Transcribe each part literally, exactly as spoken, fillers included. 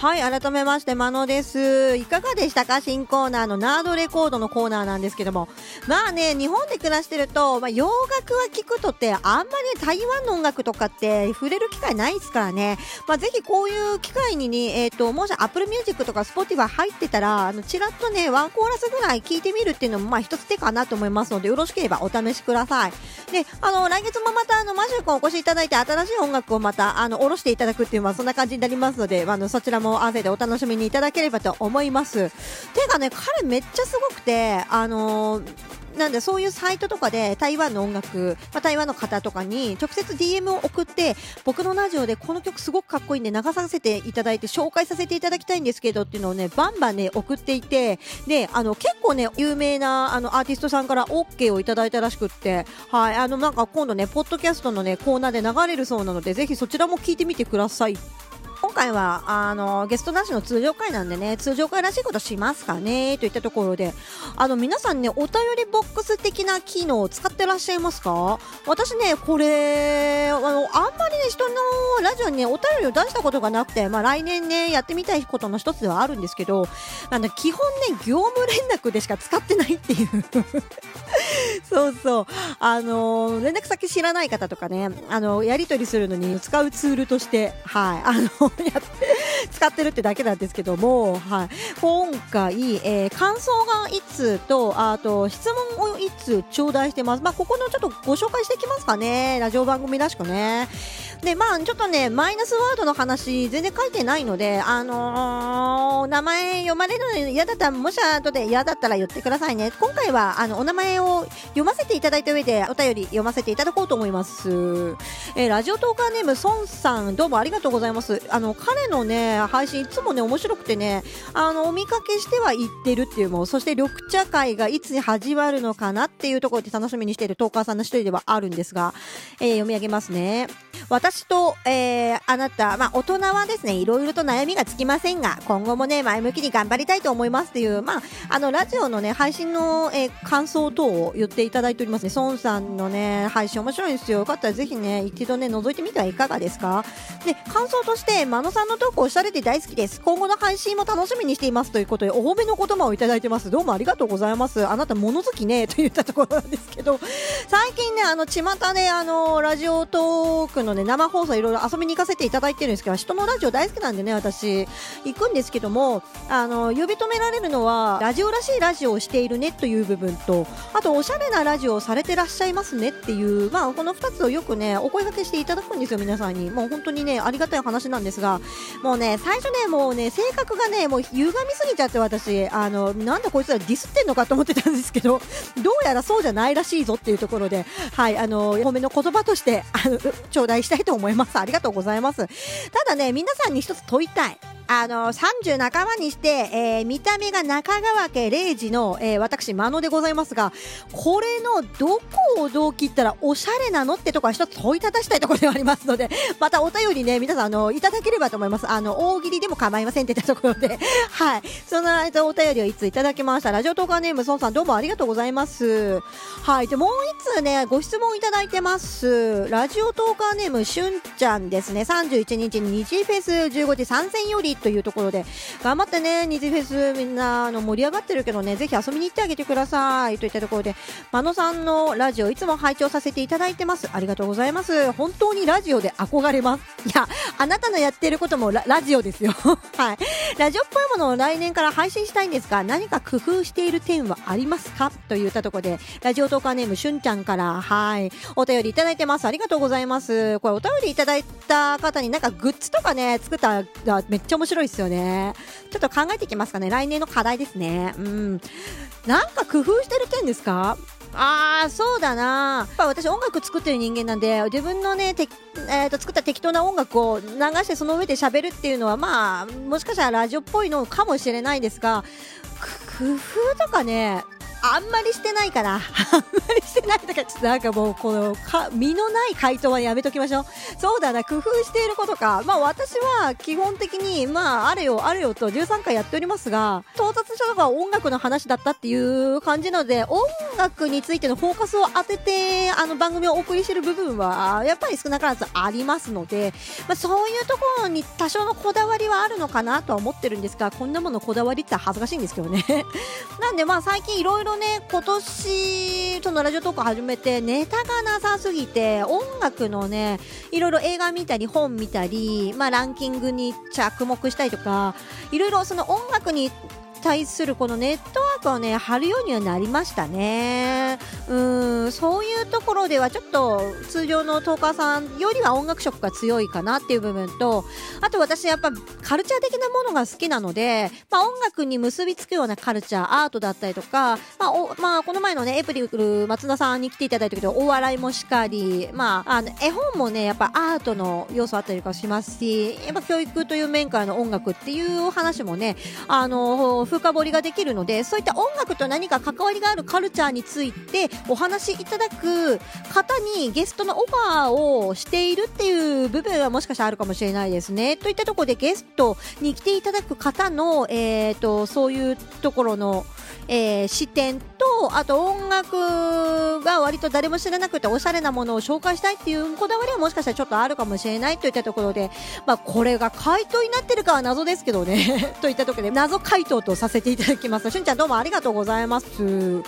はい、改めましてまのです。いかがでしたか？新コーナーのナードレコードのコーナーなんですけども、まあね、日本で暮らしてると、まあ、洋楽は聞くとってあんまり、ね、台湾の音楽とかって触れる機会ないですからね、まあ、ぜひこういう機会に、ねえー、ともし Apple Music とか Spotify 入ってたら、あのちらっとねワンコーラスぐらい聞いてみるっていうのもまあ一つ手かなと思いますので、よろしければお試しください。で、あの来月もまたあのマシュー君お越しいただいて、新しい音楽をまたあの下ろしていただくっていう、まあ、そんな感じになりますので、あのそちらも合わせてお楽しみにいただければと思います。てかね、彼めっちゃすごくて、あのー、なんでそういうサイトとかで台湾の音楽、まあ、台湾の方とかに直接 ディーエム を送って、僕のラジオでこの曲すごくかっこいいんで流させていただいて紹介させていただきたいんですけどっていうのをねバンバンね送っていて、であの結構ね有名なあのアーティストさんから OK をいただいたらしくって、はい、あのなんか今度ねポッドキャストのねコーナーで流れるそうなので、ぜひそちらも聞いてみてください。今回はあのゲストなしの通常回なんでね、通常回らしいことしますかねといったところで、あの皆さんねお便りボックス的な機能を使ってらっしゃいますか？私ねこれ あ, のあんまりね人のラジオに、ね、お便りを出したことがなくて、まあ、来年ねやってみたいことの一つではあるんですけど、あの基本ね業務連絡でしか使ってないっていうそうそう、あの連絡先知らない方とかね、あのやり取りするのに使うツールとして、はい、あの使ってるってだけなんですけども、はい、今回、えー、感想がいっ通と、あと質問をいっ通頂戴してます。まあ、ここのちょっとご紹介していきますかね、ラジオ番組らしくね。で、まあちょっとねマイナスワードの話全然書いてないので、あのー、名前読まれるの嫌だったら、もし後で嫌だったら言ってくださいね。今回はあのお名前を読ませていただいた上でお便り読ませていただこうと思います。えー、ラジオトーカーネームソンさん、どうもありがとうございます。あの彼のね配信いつもね面白くてね、あのお見かけしては行ってるっていう、もうそして緑茶会がいつ始まるのかなっていうところで楽しみにしているトーカーさんの一人ではあるんですが、えー、読み上げますね。私と、えー、あなた、まあ、大人はですねいろいろと悩みがつきませんが、今後もね前向きに頑張りたいと思いますっていう、まあ、あのラジオのね配信の、えー、感想等を言っていただいておりますね。孫さんのね配信面白いんですよ、よかったらぜひね一度ね覗いてみてはいかがですか。で、感想として、真野さんのトークおしゃれで大好きです、今後の配信も楽しみにしていますということでお褒めの言葉をいただいてます。どうもありがとうございます。あなた物好きねといったところなんですけど、最近ねあの巷であのラジオトークのね生放送いろいろ遊びに行かせていただいてるんですけど、人のラジオ大好きなんでね私行くんですけども、あの呼び止められるのはラジオらしいラジオをしているねという部分と、あとおしゃれなラジオをされてらっしゃいますねっていう、まあ、このふたつをよくねお声掛けしていただくんですよ皆さんに。もう本当にねありがたい話なんですが、もうね最初ねもうね性格がねもう歪みすぎちゃって、私あのなんでこいつらディスってんのかと思ってたんですけど、どうやらそうじゃないらしいぞっていうところで、はい、あの褒めの言葉としてあの頂戴したいと思います。ありがとうございます。ただね皆さんに一つ問いたい、あのさんじゅう半ばにして、えー、見た目が中川家礼二の、えー、私真野でございますが、これのどこをどう切ったらおしゃれなのってとこは一つ問いただしたいところではありますので、またお便りね皆さんあのいただければと思います。あの大喜利でも構いませんって言ったところではい、そのお便りをいっ通いただきました。ラジオトーカーネーム孫さん、どうもありがとうございます。はい、でもういっ通ねご質問いただいてます。ラジオトーカーネームしゅんちゃんですね、さんじゅういちにちに日フェスじゅうごじ参戦よりというところで、頑張ってねニジフェス、みんなあの盛り上がってるけどねぜひ遊びに行ってあげてくださいといったところで、真野さんのラジオいつも拝聴させていただいてます、ありがとうございます。本当にラジオで憧れます。いや、あなたのやってることも ラ, ラジオですよはい、ラジオっぽいものを来年から配信したいんですが、何か工夫している点はありますかといったところで、ラジオトーカーネームしゅんちゃんから、はい、お便りいただいてます、ありがとうございます。これお便りいただいた方になんかグッズとかね作ったらめっちゃ面白い面白いですよね。ちょっと考えていきますかね、来年の課題ですね。うん、なんか工夫してる点ですか。あー、そうだな、やっぱ私音楽作ってる人間なんで、自分のね、えー、と作った適当な音楽を流してその上で喋るっていうのは、まあもしかしたらラジオっぽいのかもしれないですが、工夫とかねあんまりしてないからあんまりしてないとか、ちょっとなんかもうこのか身のない回答はやめときましょう。そうだな、工夫していることか。まあ私は基本的にまああれよあれよとじゅうさんかいやっておりますが、到達したのが音楽の話だったっていう感じなので、音楽についてのフォーカスを当ててあの番組をお送りしている部分はやっぱり少なからずありますので、まあ、そういうところに多少のこだわりはあるのかなとは思ってるんですが、こんなものこだわりって恥ずかしいんですけどねなんでまあ最近いろいろね、今年そのラジオトーク始めてネタがなさすぎて、音楽のねいろいろ映画見たり本見たり、まあ、ランキングに着目したりとか、いろいろその音楽に対するこのネットワークをね張るようにはなりましたね。うーん、そういうところではちょっと通常のトーカーさんよりは音楽色が強いかなっていう部分と、あと私やっぱカルチャー的なものが好きなので、まあ、音楽に結びつくようなカルチャーアートだったりとか、まあおまあ、この前のねエプリル松田さんに来ていただいたけど、お笑いもしかり、まあ、あの絵本もねやっぱアートの要素あったりとかしますし、やっぱ教育という面からの音楽っていう話もねあの深掘りができるので、そういった音楽と何か関わりがあるカルチャーについてお話しいただく方にゲストのオファーをしているっていう部分はもしかしたらあるかもしれないですね。といったところでゲストに来ていただく方の、えーと、そういうところの、えー、視点と、あと音楽が割と誰も知らなくておしゃれなものを紹介したいっていうこだわりはもしかしたらちょっとあるかもしれないといったところで、まあ、これが回答になってるかは謎ですけどねといったところで謎回答とさせていただきます。しゅんちゃんどうもありがとうございます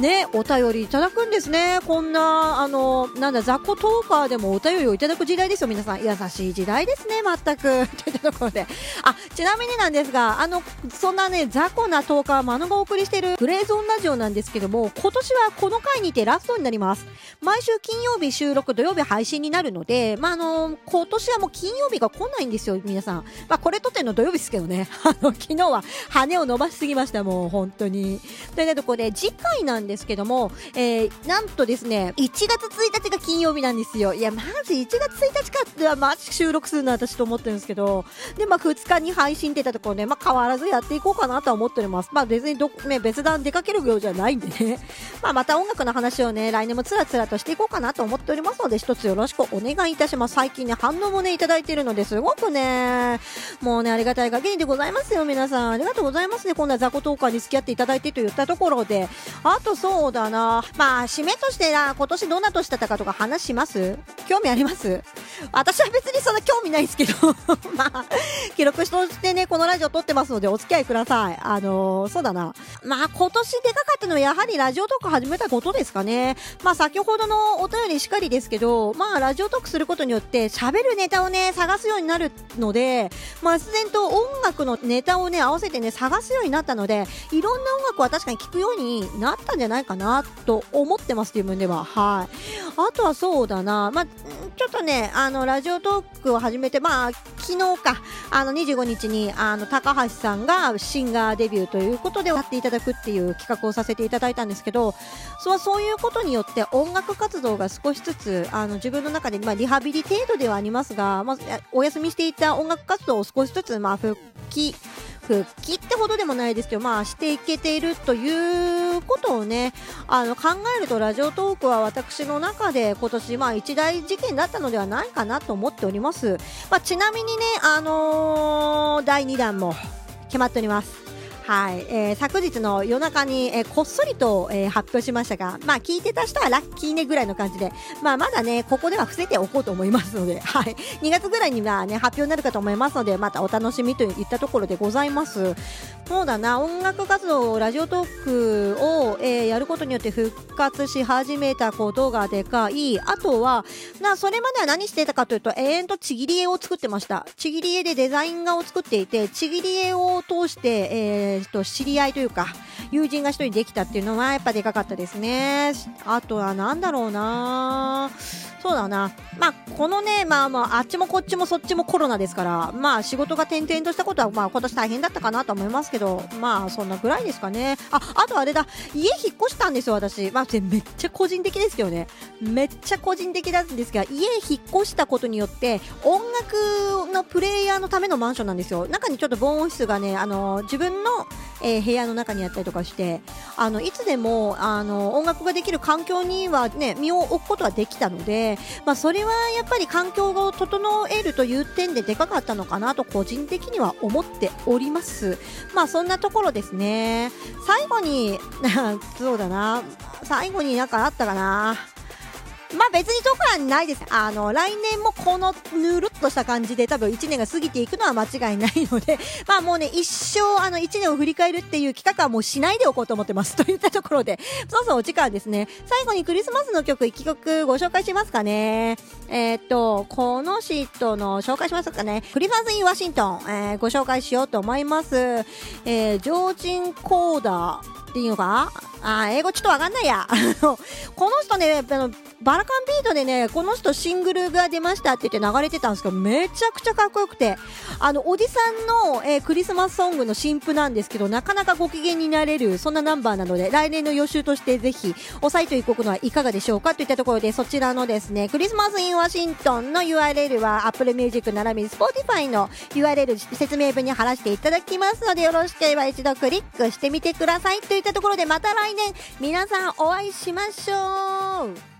ね。お便りいただくんですね。こんなあのなんだ雑魚トーカーでもお便りをいただく時代ですよ。皆さん優しい時代ですね、全くといったところで、あ、ちなみになんですが、あのそんなね雑魚なトーカーマノがお送りしているグレーゾーンラジオなんですけども、今年はこの回にてラストになります。毎週金曜日収録、土曜日配信になるので、まあ、あの今年はもう金曜日が来ないんですよ皆さん、まあ、これとての土曜日ですけどねあの昨日は羽を伸ばしすぎました、もう本当に。といったところで次回なんですですけども、えー、なんとですねいちがつついたちが金曜日なんですよ。いやマジいちがつついたちからマジ収録するの私と思ってるんですけど、で、まあ、ふつかに配信っていったところね、まあ、変わらずやっていこうかなとは思っております。まあ、別にど、ね、別段出かける業じゃないんでねまあまた音楽の話をね来年もつらつらとしていこうかなと思っておりますので、一つよろしくお願いいたします。最近ね反応もねいただいているのですごくねもうねありがたい限りでございますよ。皆さんありがとうございますね。こんな雑魚トーカーに付き合っていただいてと言ったところで、あとそうだな、まあ締めとしてな、今年どんな年だったかとか話します？興味あります？私は別にそんな興味ないですけどまあ記録しとしてねこのラジオ撮ってますのでお付き合いください。あのー、そうだな、まあ今年でかかったのはやはりラジオトーク始めたことですかね。まあ先ほどのお便りしっかりですけど、まあラジオトークすることによって喋るネタをね探すようになるので、まあ自然と音楽のネタをね合わせてね探すようになったので、いろんな音楽は確かに聞くようになったんじゃないないかなと思ってます自分では。はい。あとはそうだな、まあ、ちょっとねあのラジオトークを始めて、まあ昨日かあのにじゅうごにちにあの高橋さんがシンガーデビューということでやっていただくっていう企画をさせていただいたんですけど、そう、そういうことによって音楽活動が少しずつあの自分の中で、まあ、リハビリ程度ではありますが、まあ、お休みしていた音楽活動を少しずつ、まあ、復帰復帰ってほどでもないですけど、まあ、していけているということをねあの考えると、ラジオトークは私の中で今年、まあ、一大事件だったのではないかなと思っております。まあ、ちなみにね、あのー、だいにだんも決まっております。はい、えー、昨日の夜中に、えー、こっそりと、えー、発表しましたが、まあ聞いてた人はラッキーねぐらいの感じで、まあまだねここでは伏せておこうと思いますので、はい、にがつぐらいにはね発表になるかと思いますので、またお楽しみといったところでございます。そうだな、音楽活動ラジオトークを、えー、やることによって復活し始めたことがでかい。あとはな、それまでは何してたかというと、永遠とちぎり絵を作ってました。ちぎり絵でデザイン画を作っていて、ちぎり絵を通して、えーと知り合いというか友人が一人できたっていうのはやっぱでかかったですね。あとはなんだろうな、そうだな、まあこのね、まあまああっちもこっちもそっちもコロナですから、まあ仕事が転々としたことはまあ今年大変だったかなと思いますけど、まあそんなぐらいですかね。あ、あとあれだ、家引っ越したんですよ私。まあめっちゃ個人的ですけどね、めっちゃ個人的なんですが、家引っ越したことによって音楽のプレイヤーのためのマンションなんですよ。中にちょっと防音室がね、あの自分の、えー、部屋の中にあったりとかかして、あのいつでもあの音楽ができる環境には、ね、身を置くことはできたので、まあ、それはやっぱり環境を整えるという点ででかかったのかなと個人的には思っております。まあそんなところですね。最後にそうだな、最後になんかあったかな。まあ別に特段ないです。あの来年もこのぬるっとした感じで多分いちねんが過ぎていくのは間違いないので、まあもうね、一生あのいちねんを振り返るっていう企画はもうしないでおこうと思ってますといったところで、そうそうお時間ですね。最後にクリスマスの曲いっきょくご紹介しますかね。えー、っとこの人の紹介しますかね。クリファーズ・イン・ワシントン、えー、ご紹介しようと思います。えー、ジョージン・コーダーっていうのか、あ、英語ちょっとわかんないや。この人ね、あのバラカンビートでね、この人シングルが出ましたって言って流れてたんですけど、めちゃくちゃかっこよくて、あのおじさんの、えー、クリスマスソングの新譜なんですけど、なかなかご機嫌になれるそんなナンバーなので、来年の予習としてぜひ押さえていくのはいかがでしょうかといったところで、そちらのですねクリスマスインワシントンの ユーアールエル は Apple Music 並び Spotify の ユーアールエル 説明文に貼らせていただきますので、よろしければ一度クリックしてみてくださいといったところで、また来年皆さんお会いしましょう。